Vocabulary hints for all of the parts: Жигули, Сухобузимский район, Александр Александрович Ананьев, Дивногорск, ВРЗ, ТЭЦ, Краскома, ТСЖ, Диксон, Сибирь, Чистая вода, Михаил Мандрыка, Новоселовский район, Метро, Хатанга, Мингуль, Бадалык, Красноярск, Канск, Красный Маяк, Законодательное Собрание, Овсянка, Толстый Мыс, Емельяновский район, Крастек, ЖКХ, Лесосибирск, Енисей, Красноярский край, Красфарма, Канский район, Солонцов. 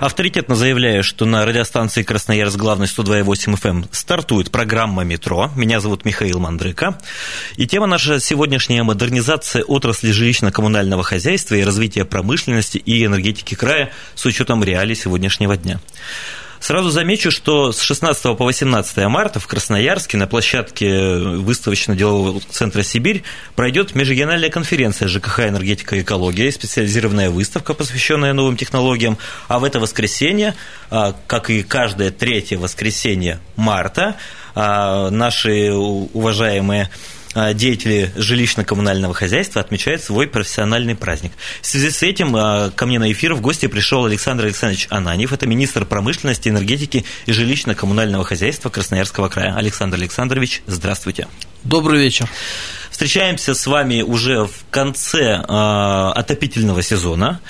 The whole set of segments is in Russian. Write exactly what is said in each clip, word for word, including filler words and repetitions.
Авторитетно заявляю, что на радиостанции «Красноярск» главный сто два и восемь эф эм стартует программа «Метро». Меня зовут Михаил Мандрыка. И тема наша сегодняшняя — модернизация отрасли жилищно-коммунального хозяйства и развитие промышленности и энергетики края с учетом реалий сегодняшнего дня. Сразу замечу, что с шестнадцатого по восемнадцатое марта в Красноярске на площадке выставочно-делового центра «Сибирь» пройдет межрегиональная конференция «ЖКХ, энергетика и экология», специализированная выставка, посвященная новым технологиям. А в это воскресенье, как и каждое третье воскресенье марта, наши уважаемые деятели жилищно-коммунального хозяйства отмечают свой профессиональный праздник. В связи с этим ко мне на эфир в гости пришел Александр Александрович Ананьев. Это министр промышленности, энергетики и жилищно-коммунального хозяйства Красноярского края. Александр Александрович, здравствуйте. Добрый вечер. Встречаемся с вами уже в конце отопительного сезона.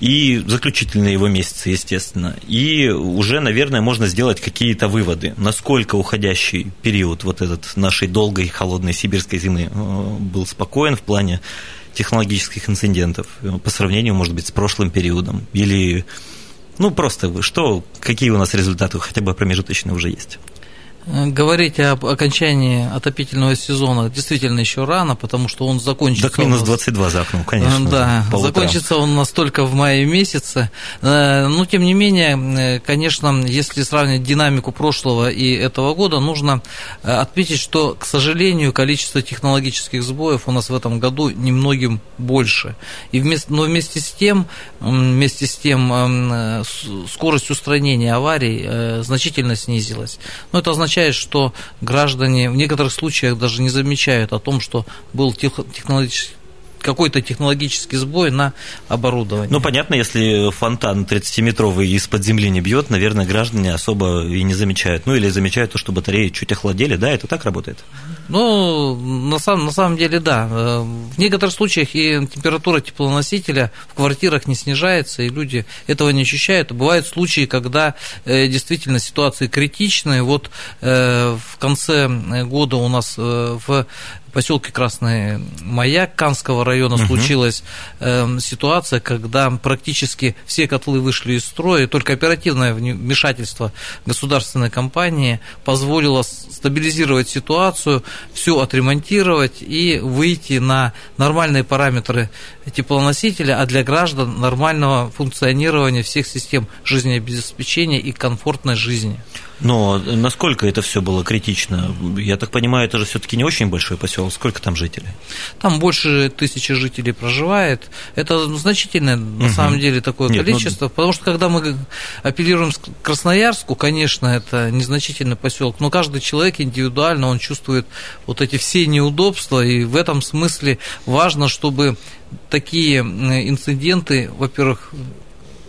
И заключительные его месяцы, естественно. И уже, наверное, можно сделать какие-то выводы, насколько уходящий период вот этот нашей долгой холодной сибирской зимы был спокоен в плане технологических инцидентов по сравнению, может быть, с прошлым периодом. Или, ну, просто что, какие у нас результаты, хотя бы промежуточные, уже есть. Говорить об окончании отопительного сезона действительно еще рано, потому что он закончится... Так минус двадцать два за окном, конечно. Да, закончится он настолько в мае месяце. Но, тем не менее, конечно, если сравнить динамику прошлого и этого года, нужно отметить, что, к сожалению, количество технологических сбоев у нас в этом году немногим больше. И вместе, но вместе с тем, вместе с тем скорость устранения аварий значительно снизилась. Но это означает, что граждане в некоторых случаях даже не замечают о том, что был технологический, какой-то технологический сбой на оборудовании. Ну, понятно, если фонтан тридцатиметровый из-под земли не бьет, наверное, граждане особо и не замечают. Ну, или замечают то, что батареи чуть охладели, да, это так работает? Ну, на самом, на самом деле, да. В некоторых случаях и температура теплоносителя в квартирах не снижается, и люди этого не ощущают. Бывают случаи, когда действительно ситуации критичные. Вот в конце года у нас в поселке Красный Маяк Канского района угу. случилась э, ситуация, когда практически все котлы вышли из строя, и только оперативное вмешательство государственной компании позволило стабилизировать ситуацию, все отремонтировать и выйти на нормальные параметры теплоносителя, а для граждан нормального функционирования всех систем жизнеобеспечения и комфортной жизни. Но насколько это все было критично? Я так понимаю, это же все-таки не очень большой поселок. Сколько там жителей? Там больше тысячи жителей проживает. Это значительное, на угу. самом деле, такое Нет, количество. Ну... Потому что, когда мы апеллируем к Красноярску, конечно, это незначительный поселок, но каждый человек индивидуально, он чувствует вот эти все неудобства, и в этом смысле важно, чтобы такие инциденты, во-первых,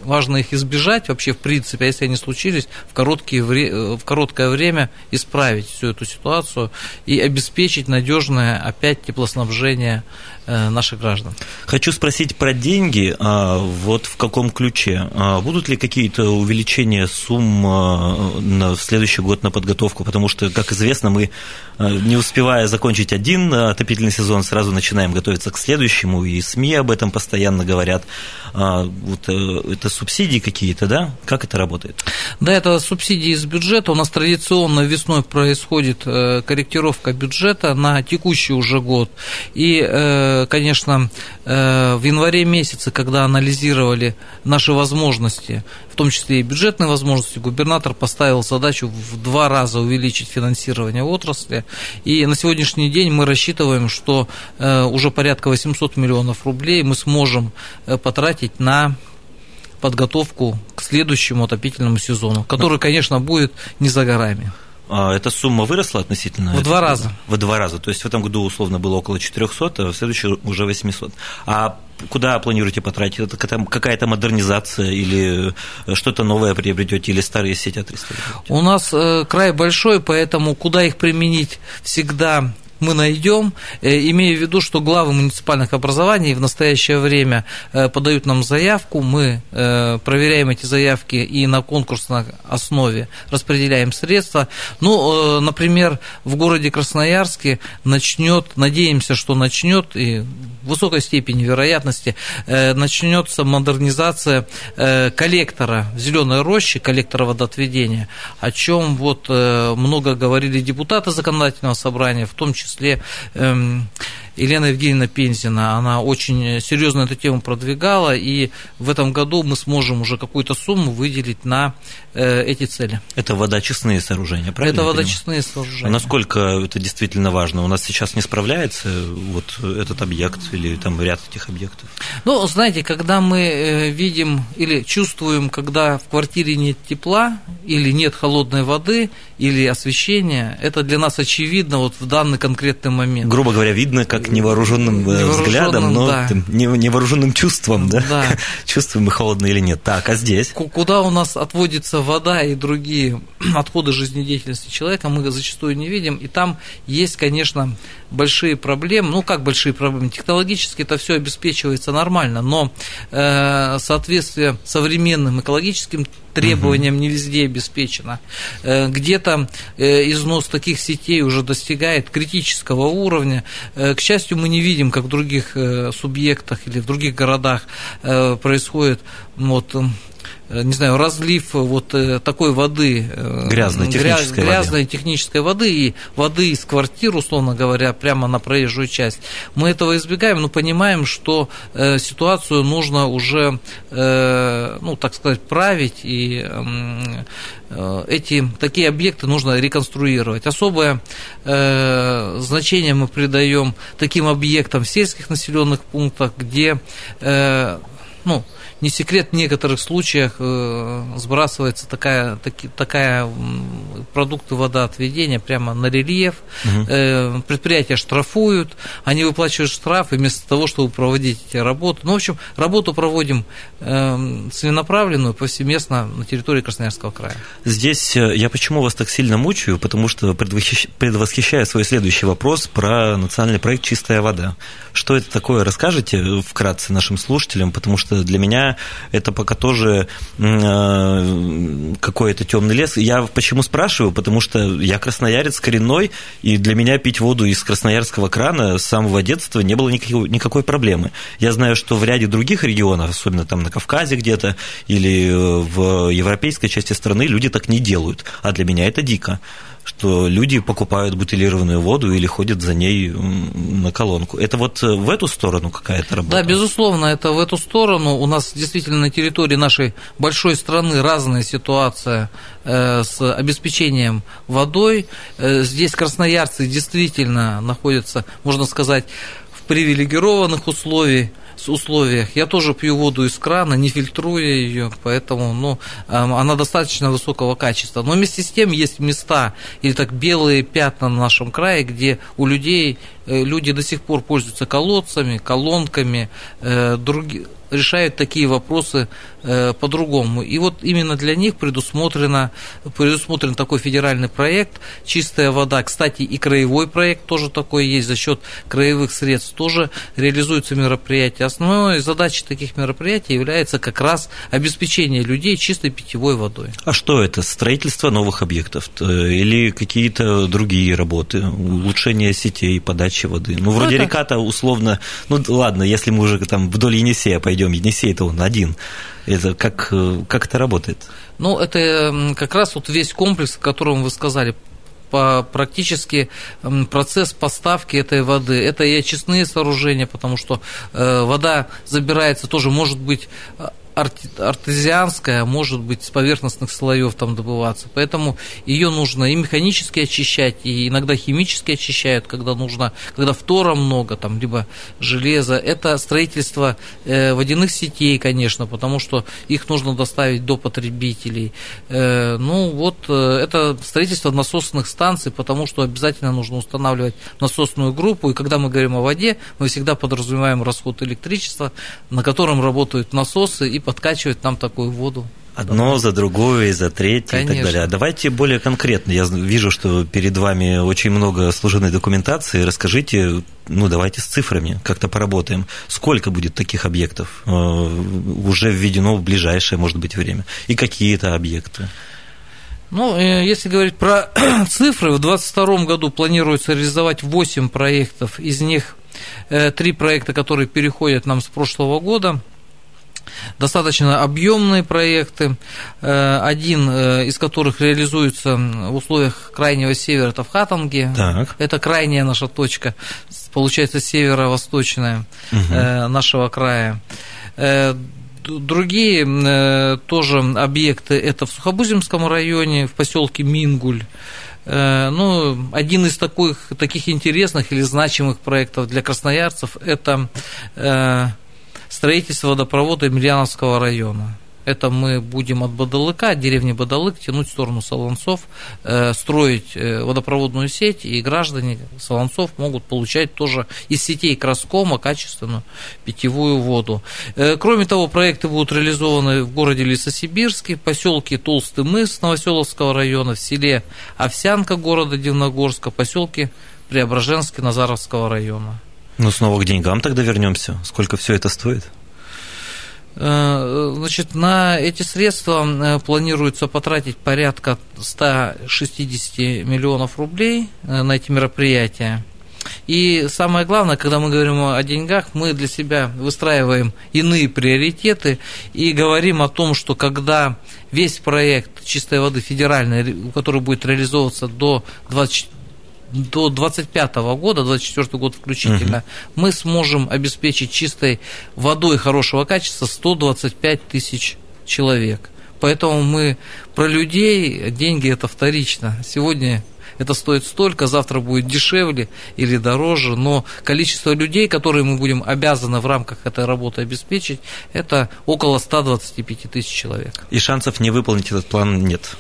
важно их избежать вообще в принципе, а если они случились, в, короткие, в короткое время исправить всю эту ситуацию и обеспечить надежное опять теплоснабжение наших граждан. Хочу спросить про деньги, вот в каком ключе. Будут ли какие-то увеличения сумм в следующий год на подготовку? Потому что, как известно, мы, не успевая закончить один отопительный сезон, сразу начинаем готовиться к следующему, и СМИ об этом постоянно говорят. Вот это субсидии какие-то, да? Как это работает? Да, это субсидии из бюджета. У нас традиционно весной происходит корректировка бюджета на текущий уже год. И конечно, в январе месяце, когда анализировали наши возможности, в том числе и бюджетные возможности, губернатор поставил задачу в два раза увеличить финансирование отрасли. И на сегодняшний день мы рассчитываем, что уже порядка восемьсот миллионов рублей мы сможем потратить на подготовку к следующему отопительному сезону, который, конечно, будет не за горами. Эта сумма выросла относительно... В два раза. В два раза. То есть в этом году условно было около четырёхсот, а в следующем уже восемьсот. А куда планируете потратить? Это какая-то модернизация или что-то новое приобретете, или старые сети отреставрируете? У нас край большой, поэтому куда их применить всегда... мы найдем, имея в виду, что главы муниципальных образований в настоящее время подают нам заявку, мы проверяем эти заявки и на конкурсной основе распределяем средства. Ну, например, в городе Красноярске начнет, надеемся, что начнет, и в высокой степени вероятности начнется модернизация коллектора в Зеленой Роще, коллектора водоотведения, о чем вот много говорили депутаты Законодательного Собрания, в том числе В числе Елена Евгеньевна Пензина, она очень серьезно эту тему продвигала, и в этом году мы сможем уже какую-то сумму выделить на эти цели. Это водоочистные сооружения, правильно? Это водоочистные сооружения. А насколько это действительно важно? У нас сейчас не справляется вот этот объект или там ряд этих объектов? Ну, знаете, когда мы видим или чувствуем, когда в квартире нет тепла или нет холодной воды или освещения, это для нас очевидно вот в данный конкретный момент. Грубо говоря, видно, как невооруженным, невооруженным взглядом, но да. невооруженным чувством, да? да. Чувствуем мы, холодно или нет. Так, а здесь? Куда у нас отводится вода и другие отходы жизнедеятельности человека, мы зачастую не видим. И там есть, конечно, большие проблемы. Ну, как большие проблемы? Технологически это все обеспечивается нормально, но э, соответствие современным экологическим требованиям угу. не везде обеспечено. Э, где-то э, износ таких сетей уже достигает критического уровня. Э, к счастью, мы не видим, как в других э, субъектах или в других городах э, происходит... Вот, не знаю, разлив вот такой воды, грязной, гряз, технической, грязной воды. технической воды и воды из квартир, условно говоря, прямо на проезжую часть. Мы этого избегаем, но понимаем, что ситуацию нужно уже, ну, так сказать, править, и эти, такие объекты нужно реконструировать. Особое значение мы придаем таким объектам в сельских населенных пунктах, где, ну, не секрет, в некоторых случаях сбрасывается такая, таки, такая продукты водоотведения прямо на рельеф. Угу. Предприятия штрафуют, они выплачивают штрафы вместо того, чтобы проводить эти работы. Ну, в общем, работу проводим целенаправленную, повсеместно на территории Красноярского края. Здесь я почему вас так сильно мучаю? Потому что предвосхищаю свой следующий вопрос про национальный проект «Чистая вода». Что это такое? Расскажите вкратце нашим слушателям, потому что для меня это пока тоже э, какой-то темный лес. Я почему спрашиваю? Потому что я красноярец коренной, и для меня пить воду из красноярского крана с самого детства не было никакой, никакой проблемы. Я знаю, что в ряде других регионов, особенно там на Кавказе где-то или в европейской части страны, люди так не делают. А для меня это дико, что люди покупают бутилированную воду или ходят за ней на колонку. Это вот в эту сторону какая-то работа? Да, безусловно, это в эту сторону. У нас действительно на территории нашей большой страны разная ситуация с обеспечением водой. Здесь красноярцы действительно находятся, можно сказать, в привилегированных условиях. условиях. Я тоже пью воду из крана, не фильтруя ее, поэтому, ну, она достаточно высокого качества. Но вместе с тем есть места, или так, белые пятна на нашем крае, где у людей, люди до сих пор пользуются колодцами, колонками, э, други, решают такие вопросы э, по-другому. И вот именно для них предусмотрено, предусмотрен такой федеральный проект «Чистая вода». Кстати, и краевой проект тоже такой есть, за счет краевых средств тоже реализуются мероприятия. Основной задачей таких мероприятий является как раз обеспечение людей чистой питьевой водой. А что это? Строительство новых объектов или какие-то другие работы? Улучшение сетей, подачи воды. Ну, вроде это... река-то условно... Ну, ладно, если мы уже там вдоль Енисея пойдем, Енисей-то он один. Это как, как это работает? Ну, это как раз вот весь комплекс, о котором вы сказали, по практически процесс поставки этой воды. Это и очистные сооружения, потому что вода забирается тоже, может быть... артезианская, может быть, с поверхностных слоев там добываться. Поэтому ее нужно и механически очищать, и иногда химически очищают, когда нужно, когда фтора много, там, либо железа. Это строительство э, водяных сетей, конечно, потому что их нужно доставить до потребителей. Э, ну, вот э, это строительство насосных станций, потому что обязательно нужно устанавливать насосную группу. И когда мы говорим о воде, мы всегда подразумеваем расход электричества, на котором работают насосы и подкачивают нам такую воду. Одно за другое, и за третье, конечно, и так далее. А давайте более конкретно. Я вижу, что перед вами очень много служебной документации. Расскажите, ну, давайте с цифрами как-то поработаем. Сколько будет таких объектов уже введено в ближайшее, может быть, время? И какие это объекты? Ну, если говорить про цифры, в две тысячи двадцать втором году планируется реализовать восемь проектов. Из них три проекта, которые переходят нам с прошлого года. Достаточно объемные проекты, один из которых реализуется в условиях крайнего севера, это в Хатанге. Так. Это крайняя наша точка, получается, северо-восточная, угу, нашего края. Другие тоже объекты, это в Сухобузимском районе, в поселке Мингуль. Ну, один из таких, таких интересных или значимых проектов для красноярцев – это строительство водопровода Емельяновского района. Это мы будем от Бадалыка, от деревни Бадалык, тянуть в сторону Солонцов, э, строить водопроводную сеть, и граждане Солонцов могут получать тоже из сетей Краскома качественную питьевую воду. Э, кроме того, проекты будут реализованы в городе Лесосибирске, в поселке Толстый Мыс Новоселовского района, в селе Овсянка города Дивногорска, в поселке Преображенский Назаровского района. Ну, снова к деньгам тогда вернемся. Сколько все это стоит? Значит, на эти средства планируется потратить порядка сто шестьдесят миллионов рублей на эти мероприятия. И самое главное, когда мы говорим о деньгах, мы для себя выстраиваем иные приоритеты и говорим о том, что когда весь проект «Чистой воды» федеральный, который будет реализовываться до двадцать четвёртого до двадцать пятого года, двадцать четвёртый год включительно, uh-huh, мы сможем обеспечить чистой водой хорошего качества сто двадцать пять тысяч человек. Поэтому мы про людей, деньги это вторично. Сегодня это стоит столько, завтра будет дешевле или дороже, но количество людей, которые мы будем обязаны в рамках этой работы обеспечить, это около сто двадцать пять тысяч человек. И шансов не выполнить этот план нет?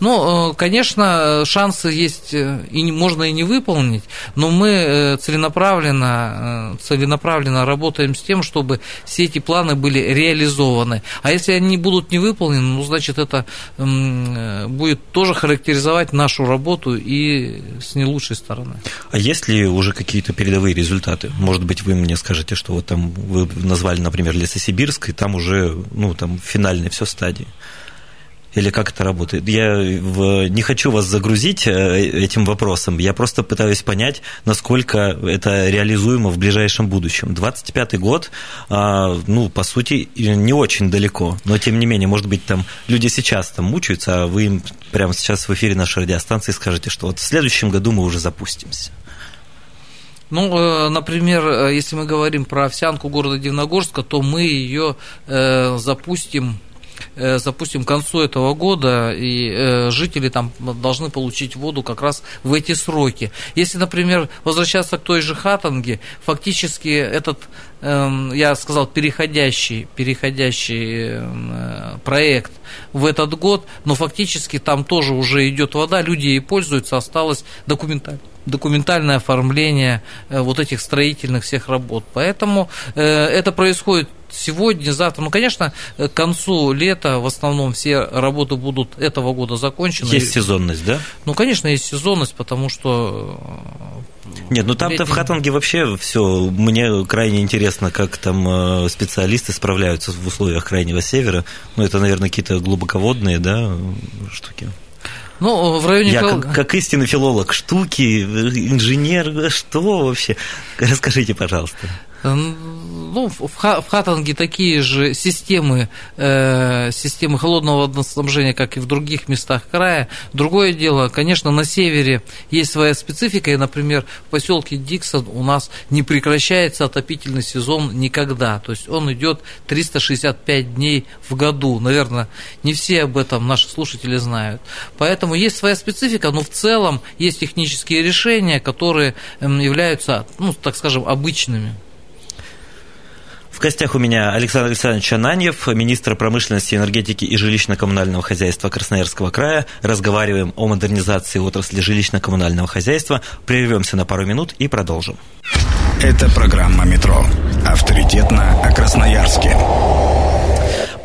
Ну, конечно, шансы есть, и можно и не выполнить, но мы целенаправленно, целенаправленно работаем с тем, чтобы все эти планы были реализованы. А если они будут не выполнены, ну, значит, это будет тоже характеризовать нашу работу и с не лучшей стороны. А есть ли уже какие-то передовые результаты? Может быть, вы мне скажете, что вот там вы назвали, например, Лесосибирск, и там уже, ну, там финальные все стадии. Или как это работает? Я не хочу вас загрузить этим вопросом. Я просто пытаюсь понять, насколько это реализуемо в ближайшем будущем. двадцать пятый год, ну, по сути, не очень далеко. Но, тем не менее, может быть, там люди сейчас там мучаются, а вы им прямо сейчас в эфире нашей радиостанции скажете, что вот в следующем году мы уже запустимся. Ну, например, если мы говорим про Овсянку города Дивногорска, то мы ее запустим... запустим к концу этого года, и жители там должны получить воду как раз в эти сроки. Если, например, возвращаться к той же Хатанге, фактически этот, я сказал, переходящий, переходящий проект в этот год, но фактически там тоже уже идет вода, люди ей пользуются, осталось документально. документальное оформление вот этих строительных всех работ. Поэтому это происходит сегодня, завтра. Ну, конечно, к концу лета в основном все работы будут этого года закончены. Есть сезонность, да? Ну, конечно, есть сезонность, потому что... Нет, ну там-то в Хатанге вообще все. Мне крайне интересно, как там специалисты справляются в условиях крайнего севера. Ну, это, наверное, какие-то глубоководные, да, штуки. Ну, в районе... Я как, как истинный филолог штуки, инженер, что вообще? Расскажите, пожалуйста. Ну, в Хатанге такие же системы, э, системы холодного водоснабжения, как и в других местах края. Другое дело, конечно, на севере есть своя специфика, и, например, в поселке Диксон у нас не прекращается отопительный сезон никогда. То есть он идет триста шестьдесят пять дней в году. Наверное, не все об этом наши слушатели знают. Поэтому есть своя специфика, но в целом есть технические решения, которые являются, ну, так скажем, обычными. В гостях у меня Александр Александрович Ананьев, министр промышленности, энергетики и жилищно-коммунального хозяйства Красноярского края. Разговариваем о модернизации отрасли жилищно-коммунального хозяйства. Прервемся на пару минут и продолжим. Это программа «Метро». Авторитетно о Красноярске.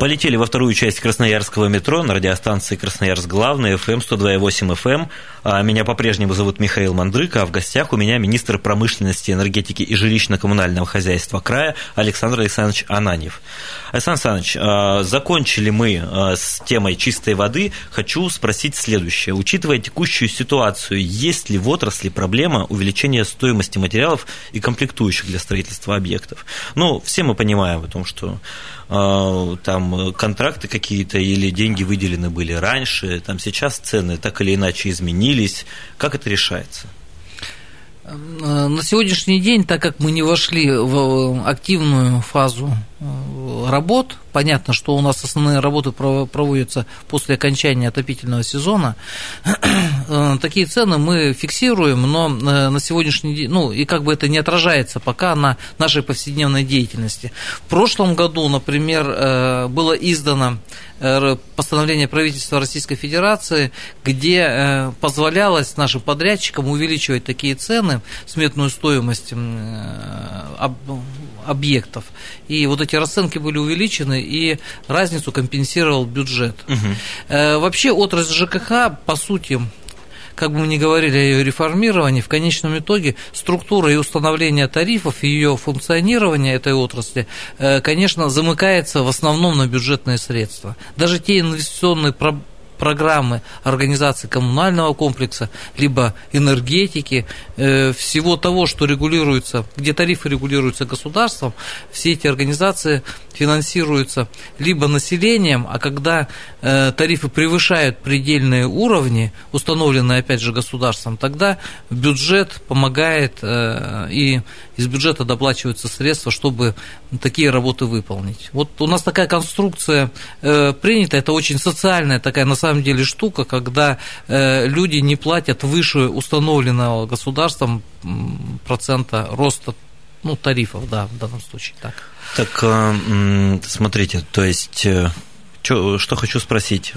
Полетели во вторую часть красноярского метро на радиостанции «Красноярск Главный», эф эм сто два и восемь эф эм. Меня по-прежнему зовут Михаил Мандрыка, а в гостях у меня министр промышленности, энергетики и жилищно-коммунального хозяйства края Александр Александрович Ананьев. Александр Александрович, закончили мы с темой чистой воды. Хочу спросить следующее. Учитывая текущую ситуацию, есть ли в отрасли проблема увеличения стоимости материалов и комплектующих для строительства объектов? Ну, все мы понимаем о том, что там контракты какие-то или деньги выделены были раньше, там сейчас цены так или иначе изменились. Как это решается? На сегодняшний день, так как мы не вошли в активную фазу работ, понятно, что у нас основные работы проводятся после окончания отопительного сезона, такие цены мы фиксируем, но на сегодняшний день, ну, и как бы это не отражается пока на нашей повседневной деятельности. В прошлом году, например, было издано постановление правительства Российской Федерации, где позволялось нашим подрядчикам увеличивать такие цены, сметную стоимость объектов. И вот эти расценки были увеличены, и разницу компенсировал бюджет. Угу. Вообще отрасль ЖКХ, по сути, как бы мы ни говорили о ее реформировании, в конечном итоге структура и установление тарифов, ее функционирование этой отрасли, конечно, замыкается в основном на бюджетные средства. Даже те инвестиционные проблемы, программы организации коммунального комплекса, либо энергетики, всего того, что регулируется, где тарифы регулируются государством, все эти организации финансируются либо населением, а когда тарифы превышают предельные уровни, установленные, опять же, государством, тогда бюджет помогает, и из бюджета доплачиваются средства, чтобы такие работы выполнить. Вот у нас такая конструкция принята, это очень социальная такая, на самом деле, самом деле штука, когда э, люди не платят выше установленного государством процента роста, ну, тарифов, да, в данном случае. Так, так э, смотрите, то есть, э, чё, что хочу спросить.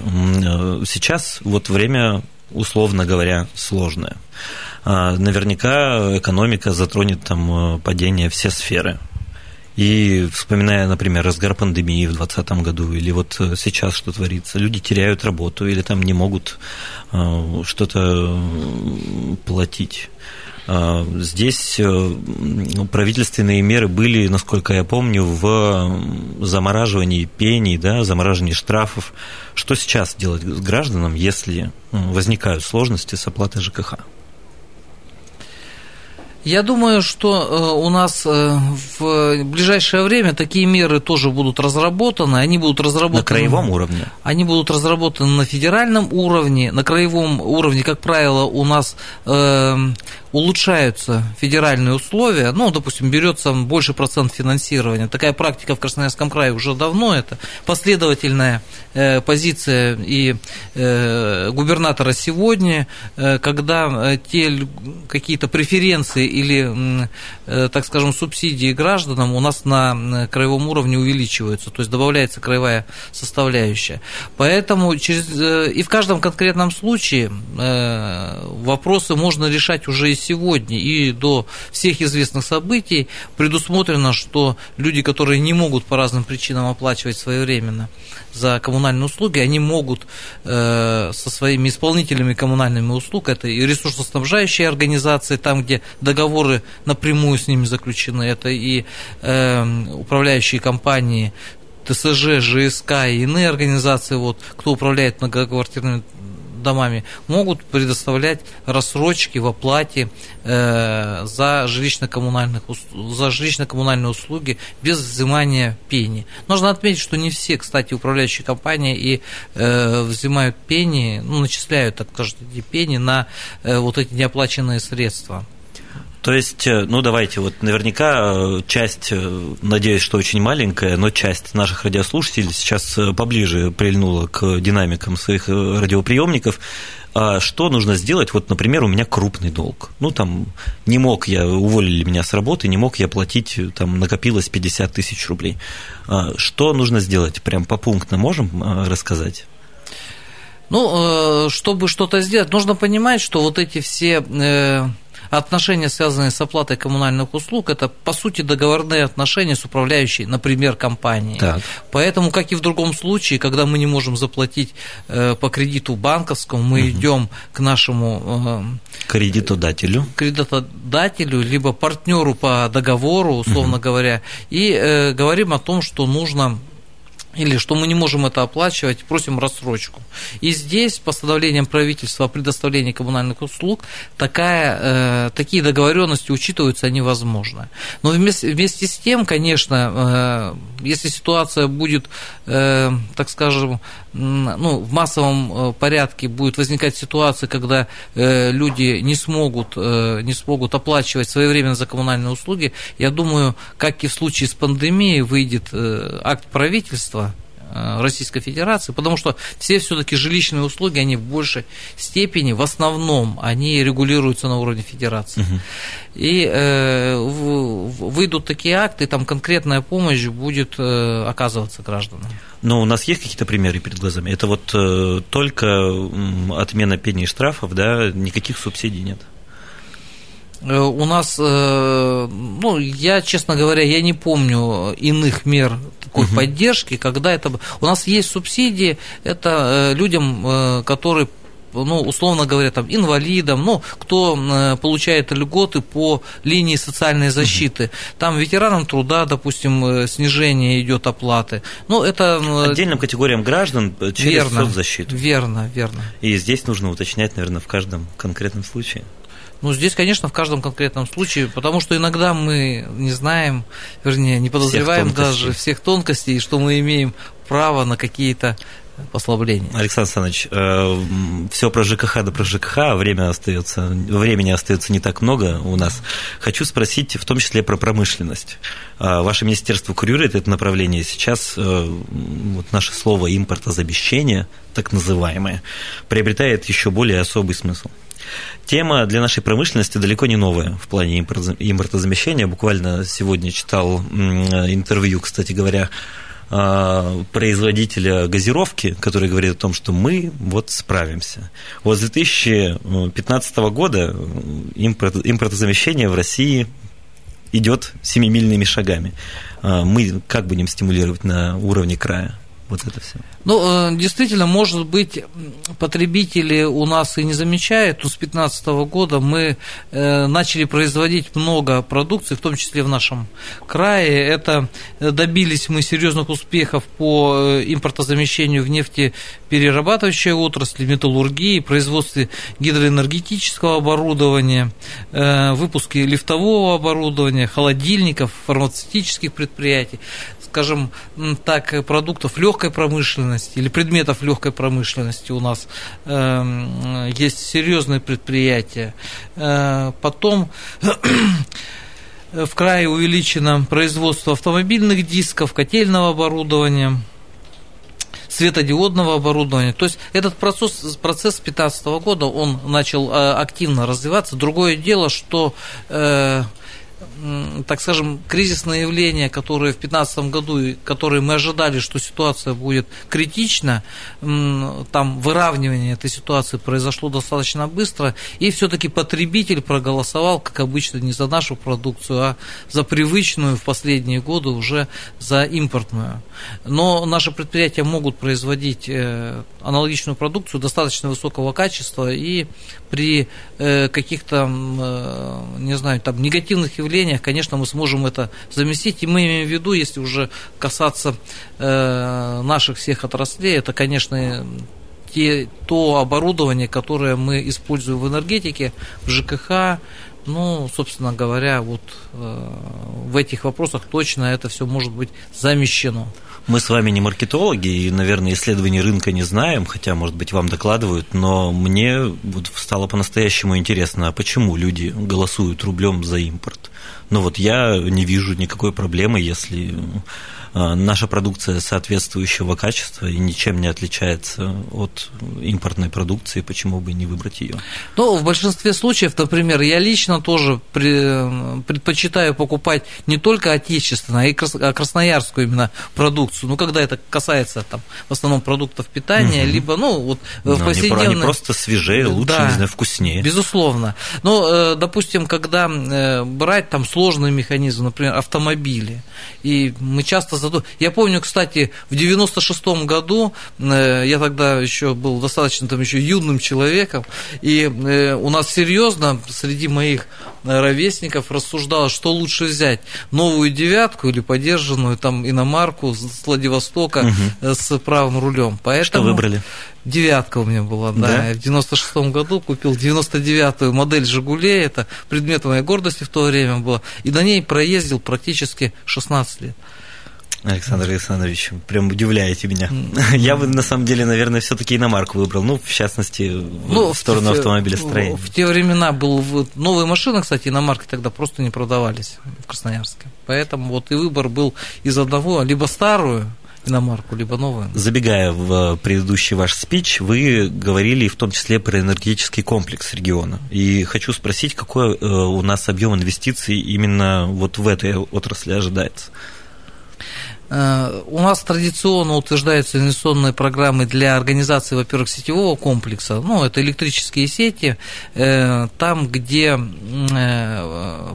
Сейчас вот время, условно говоря, сложное. Наверняка экономика затронет там падение все сферы. И вспоминая, например, разгар пандемии в двадцатом году или вот сейчас что творится, люди теряют работу или там не могут что-то платить. Здесь правительственные меры были, насколько я помню, в замораживании пений, да, замораживании штрафов. Что сейчас делать с гражданам, если возникают сложности с оплатой ЖКХ? Я думаю, что у нас в ближайшее время такие меры тоже будут разработаны. Они будут разработаны на краевом уровне. Они будут разработаны на федеральном уровне. На краевом уровне, как правило, у нас э, улучшаются федеральные условия. Ну, допустим, берется больше процент финансирования. Такая практика в Красноярском крае уже давно. Это последовательная э, позиция и э, губернатора сегодня, э, когда те какие-то преференции или, так скажем, субсидии гражданам у нас на краевом уровне увеличиваются, то есть добавляется краевая составляющая. Поэтому через, и в каждом конкретном случае вопросы можно решать уже и сегодня, и до всех известных событий предусмотрено, что люди, которые не могут по разным причинам оплачивать своевременно за коммунальные услуги, они могут со своими исполнителями коммунальных услуг, это и ресурсоснабжающие организации, там, где договоры договоры напрямую с ними заключены, это и э, управляющие компании, ТСЖ, ЖСК и иные организации, вот, кто управляет многоквартирными домами, могут предоставлять рассрочки в оплате э, за жилищно-коммунальных, за жилищно-коммунальные услуги без взимания пени. Нужно отметить, что не все, кстати, управляющие компании и э, взимают пени, ну, начисляют, так скажем, эти пени на э, вот эти неоплаченные средства. То есть, ну давайте, вот наверняка часть, надеюсь, что очень маленькая, но часть наших радиослушателей сейчас поближе прильнула к динамикам своих радиоприемников. Что нужно сделать? Вот, например, у меня крупный долг. Ну, там, не мог я, уволили меня с работы, не мог я платить, там, накопилось пятьдесят тысяч рублей. Что нужно сделать? Прям попунктно можем рассказать? Ну, чтобы что-то сделать, нужно понимать, что вот эти все... отношения, связанные с оплатой коммунальных услуг, это, по сути, договорные отношения с управляющей, например, компанией. Так. Поэтому, как и в другом случае, когда мы не можем заплатить по кредиту банковскому, мы угу. идем к нашему кредитодателю. кредитодателю, либо партнеру по договору, условно угу. говоря, и говорим о том, что нужно... или что мы не можем это оплачивать, просим рассрочку. И здесь постановлением правительства о предоставлении коммунальных услуг такая, э, такие договоренности учитываются, они возможны. Но вместе, вместе с тем, конечно, э, если ситуация будет, э, так скажем, ну, в массовом порядке будет возникать ситуация, когда э, люди не смогут, э, не смогут оплачивать своевременно за коммунальные услуги, я думаю, как и в случае с пандемией, выйдет э, акт правительства Российской Федерации, потому что все все-таки жилищные услуги, они в большей степени, в основном, они регулируются на уровне Федерации. Угу. И э, выйдут такие акты, там конкретная помощь будет э, оказываться гражданам. Но у нас есть какие-то примеры перед глазами? Это вот э, только отмена пени и штрафов, да, никаких субсидий нет? У нас, ну, я, честно говоря, я не помню иных мер такой угу. поддержки, когда это... У нас есть субсидии, это людям, которые... ну, условно говоря, там, инвалидам, ну, кто получает льготы по линии социальной защиты. Uh-huh. Там ветеранам труда, допустим, снижение идет оплаты. Ну, это... отдельным категориям граждан через верно, соцзащиту. Верно, верно. И здесь нужно уточнять, наверное, в каждом конкретном случае. Ну, здесь, конечно, в каждом конкретном случае, потому что иногда мы не знаем, вернее, не подозреваем всех даже всех тонкостей, что мы имеем право на какие-то послабление. Александр Александрович, э, все про ЖКХ да про ЖКХ, а время остается, времени остается не так много у нас. Хочу спросить в том числе про промышленность. Э, ваше министерство курирует это направление. Сейчас э, вот наше слово импортозамещение, так называемое, приобретает еще более особый смысл. Тема для нашей промышленности далеко не новая в плане импортозамещения. Буквально сегодня читал интервью, кстати говоря, производителя газировки, который говорит о том, что мы вот справимся. Вот с две тысячи пятнадцатого года импорт, импортозамещение в России идет семимильными шагами. Мы как будем стимулировать на уровне края? Вот это все. Ну, действительно, может быть, потребители у нас и не замечают, но с две тысячи пятнадцатого года мы начали производить много продукции, в том числе в нашем крае. Это добились мы серьезных успехов по импортозамещению в нефтеперерабатывающей отрасли, металлургии, производстве гидроэнергетического оборудования, выпуске лифтового оборудования, холодильников, фармацевтических предприятий, скажем так, продуктов легкой промышленности или предметов легкой промышленности у нас э, есть серьезные предприятия. Э, потом в крае увеличено производство автомобильных дисков, котельного оборудования, светодиодного оборудования. То есть этот процесс с две тысячи пятнадцатого года он начал э, активно развиваться. Другое дело, что э, так скажем, кризисные явления, которые в две тысячи пятнадцатом году, и которые мы ожидали, что ситуация будет критична, там выравнивание этой ситуации произошло достаточно быстро, и все-таки потребитель проголосовал, как обычно, не за нашу продукцию, а за привычную в последние годы уже за импортную. Но наши предприятия могут производить аналогичную продукцию достаточно высокого качества, и при каких-то, не знаю, там, негативных явлениях, конечно, мы сможем это заместить. И мы имеем в виду, если уже касаться э, наших всех отраслей, это, конечно, те, то оборудование, которое мы используем в энергетике, в ЖКХ, ну, собственно говоря, вот э, в этих вопросах точно это все может быть замещено. Мы с вами не маркетологи и, наверное, исследований рынка не знаем, хотя, может быть, вам докладывают, но мне вот стало по-настоящему интересно, а почему люди голосуют рублем за импорт? Ну вот я не вижу никакой проблемы, если наша продукция соответствующего качества и ничем не отличается от импортной продукции, почему бы не выбрать ее? Ну, в большинстве случаев, например, я лично тоже предпочитаю покупать не только отечественную, а красноярскую именно продукцию. Ну, когда это касается, там, в основном продуктов питания, угу. либо, ну, вот но в повседневной... Они просто свежее, лучше, да, не знаю, вкуснее. Безусловно. Но, допустим, когда брать там сложные механизмы, например, автомобили, и мы часто задумываем... Я помню, кстати, в девяносто шестом году, я тогда еще был достаточно там еще юным человеком, и у нас серьезно среди моих ровесников рассуждалось, что лучше взять, новую девятку или подержанную там иномарку с Владивостока, угу. с правым рулем. Поэтому... Что выбрали? Девятка у меня была, да. да. Я в девяносто шестом году купил девяносто девятую модель «Жигулей», это предмет моей гордости в то время было, и на ней проездил практически шестнадцать лет. Александр Александрович, прям удивляете меня. Mm-hmm. Я бы, на самом деле, наверное, все-таки иномарку выбрал, ну, в частности, ну, в сторону в те, автомобилестроения. В те времена был... Новые машины, кстати, иномарки тогда просто не продавались в Красноярске. Поэтому вот и выбор был из одного, либо старую иномарку, либо новую. Забегая в предыдущий ваш спич, вы говорили в том числе про энергетический комплекс региона. И хочу спросить, какой у нас объем инвестиций именно вот в этой отрасли ожидается? У нас традиционно утверждаются инвестиционные программы для организации, во-первых, сетевого комплекса, ну, это электрические сети, там, где,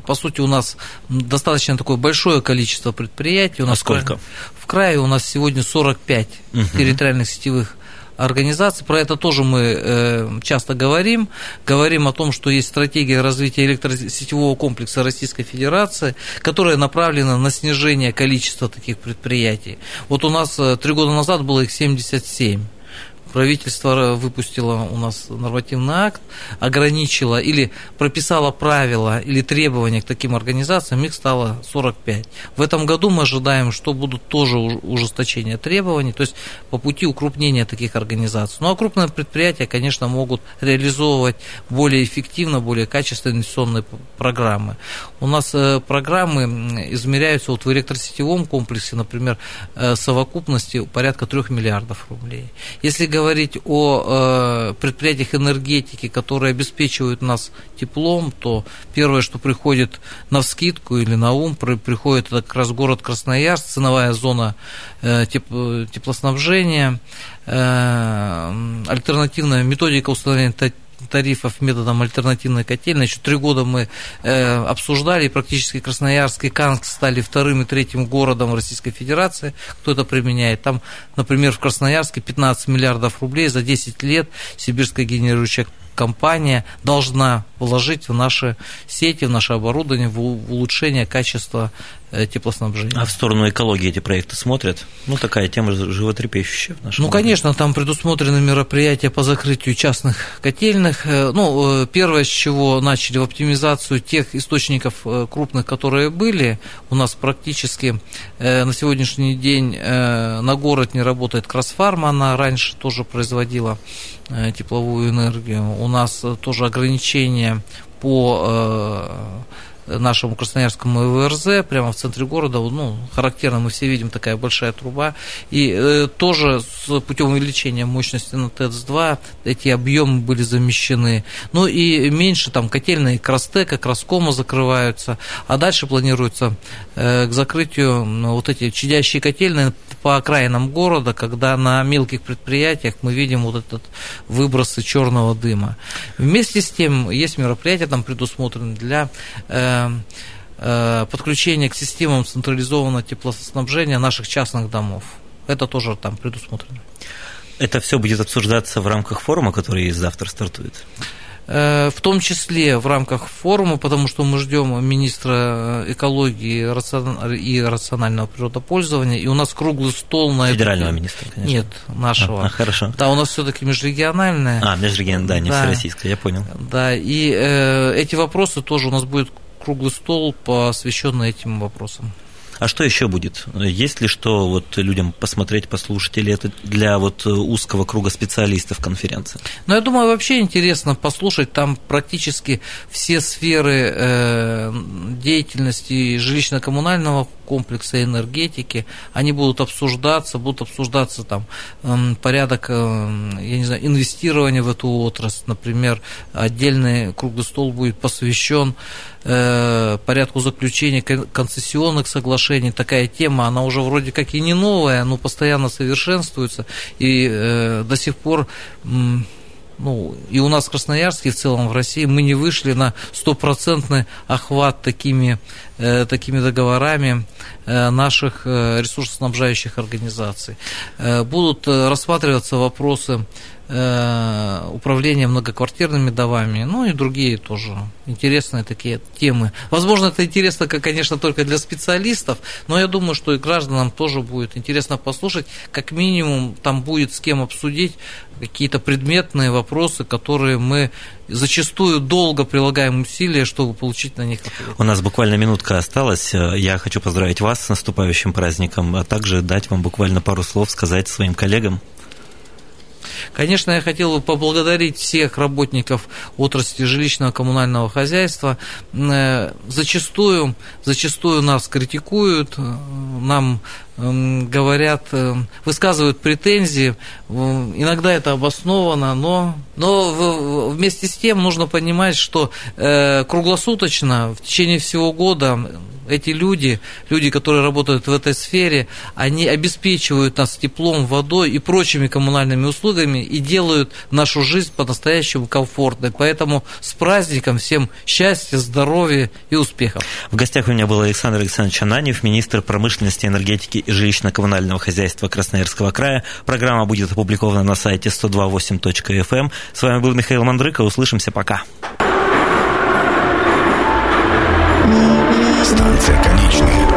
по сути, у нас достаточно такое большое количество предприятий. У нас а сколько? В крае у нас сегодня сорок пять угу. территориальных сетевых организаций. Про это тоже мы часто говорим. Говорим о том, что есть стратегия развития электросетевого комплекса Российской Федерации, которая направлена на снижение количества таких предприятий. Вот у нас три года назад было их семьдесят семь. Правительство выпустило у нас нормативный акт, ограничило или прописало правила или требования к таким организациям, их стало сорок пять. В этом году мы ожидаем, что будут тоже ужесточения требований, то есть по пути укрупнения таких организаций. Ну а крупные предприятия, конечно, могут реализовывать более эффективно, более качественно инвестиционные программы. У нас программы измеряются вот в электросетевом комплексе, например, совокупности порядка трёх миллиардов рублей. Если говорить говорить о э, предприятиях энергетики, которые обеспечивают нас теплом, то первое, что приходит навскидку или на ум, при, приходит это как раз город Красноярск, ценовая зона э, теп, теплоснабжения, э, альтернативная методика установления тарифов методом альтернативной котельной. Еще три года мы э, обсуждали, и практически Красноярск и Канск стали вторым и третьим городом Российской Федерации, кто это применяет. Там, например, в Красноярске пятнадцать миллиардов рублей за десять лет Сибирская генерирующая компания должна вложить в наши сети, в наше оборудование, в улучшение качества теплоснабжения. А в сторону экологии эти проекты смотрят? Ну, такая тема животрепещущая в нашем. Ну, городе. Конечно, там предусмотрены мероприятия по закрытию частных котельных. Ну, первое, с чего начали, в оптимизацию тех источников крупных, которые были. У нас практически на сегодняшний день на город не работает Красфарма, она раньше тоже производила тепловую энергию. У нас тоже ограничения по нашему красноярскому ВРЗ, прямо в центре города, ну, характерно, мы все видим, такая большая труба, и э, тоже с путем увеличения мощности на ТЭЦ-два эти объемы были замещены. Ну и меньше там котельные Крастека, Краскома закрываются, а дальше планируется э, к закрытию ну, вот эти чадящие котельные по окраинам города, когда на мелких предприятиях мы видим вот этот выбросы черного дыма. Вместе с тем есть мероприятия там предусмотрены для э, подключение к системам централизованного теплоснабжения наших частных домов. Это тоже там предусмотрено. Это все будет обсуждаться в рамках форума, который завтра стартует? в том числе в рамках форума, потому что мы ждем министра экологии и рационального природопользования, и у нас круглый стол на... Федерального эту... министра, конечно. Нет, нашего. А, а, хорошо. Да, у нас все-таки межрегиональное. А, межрегиональное, да, не да. всероссийское, я понял. Да, и э, эти вопросы тоже у нас будет круглый стол, посвященный этим вопросам. А что еще будет? Есть ли что вот людям посмотреть, послушать, или это для вот узкого круга специалистов конференции? Ну, я думаю, вообще интересно послушать. Там практически все сферы э, деятельности жилищно-коммунального комплекса, энергетики, они будут обсуждаться, будут обсуждаться там э, порядок, э, я не знаю, инвестирования в эту отрасль. Например, отдельный круглый стол будет посвящен э, порядку заключения концессионных соглашений. Такая тема, она уже вроде как и не новая, но постоянно совершенствуется, и э, до сих пор... М- Ну, и у нас в Красноярске, и в целом в России, мы не вышли на стопроцентный охват такими, э, такими договорами э, наших э, ресурсоснабжающих организаций. Э, будут э, рассматриваться вопросы э, управления многоквартирными домами, ну и другие тоже интересные такие темы. Возможно, это интересно, конечно, только для специалистов, но я думаю, что и гражданам тоже будет интересно послушать. Как минимум, там будет с кем обсудить какие-то предметные вопросы, которые мы зачастую долго прилагаем усилия, чтобы получить на них ответ. У нас буквально минутка осталась. Я хочу поздравить вас с наступающим праздником, а также дать вам буквально пару слов сказать своим коллегам. Конечно, я хотел бы поблагодарить всех работников отрасли жилищно-коммунального хозяйства. Зачастую, зачастую нас критикуют, нам говорят, высказывают претензии. Иногда это обосновано, но, но вместе с тем нужно понимать, что круглосуточно в течение всего года эти люди, люди, которые работают в этой сфере, они обеспечивают нас теплом, водой и прочими коммунальными услугами и делают нашу жизнь по-настоящему комфортной. Поэтому с праздником всем счастья, здоровья и успехов. В гостях у меня был Александр Александрович Ананьев, министр промышленности, энергетики и жилищно-коммунального хозяйства Красноярского края. Программа будет опубликована на сайте сто два и восемь точка эф эм. С вами был Михаил Мандрыка. Услышимся. Пока. Станция конечная.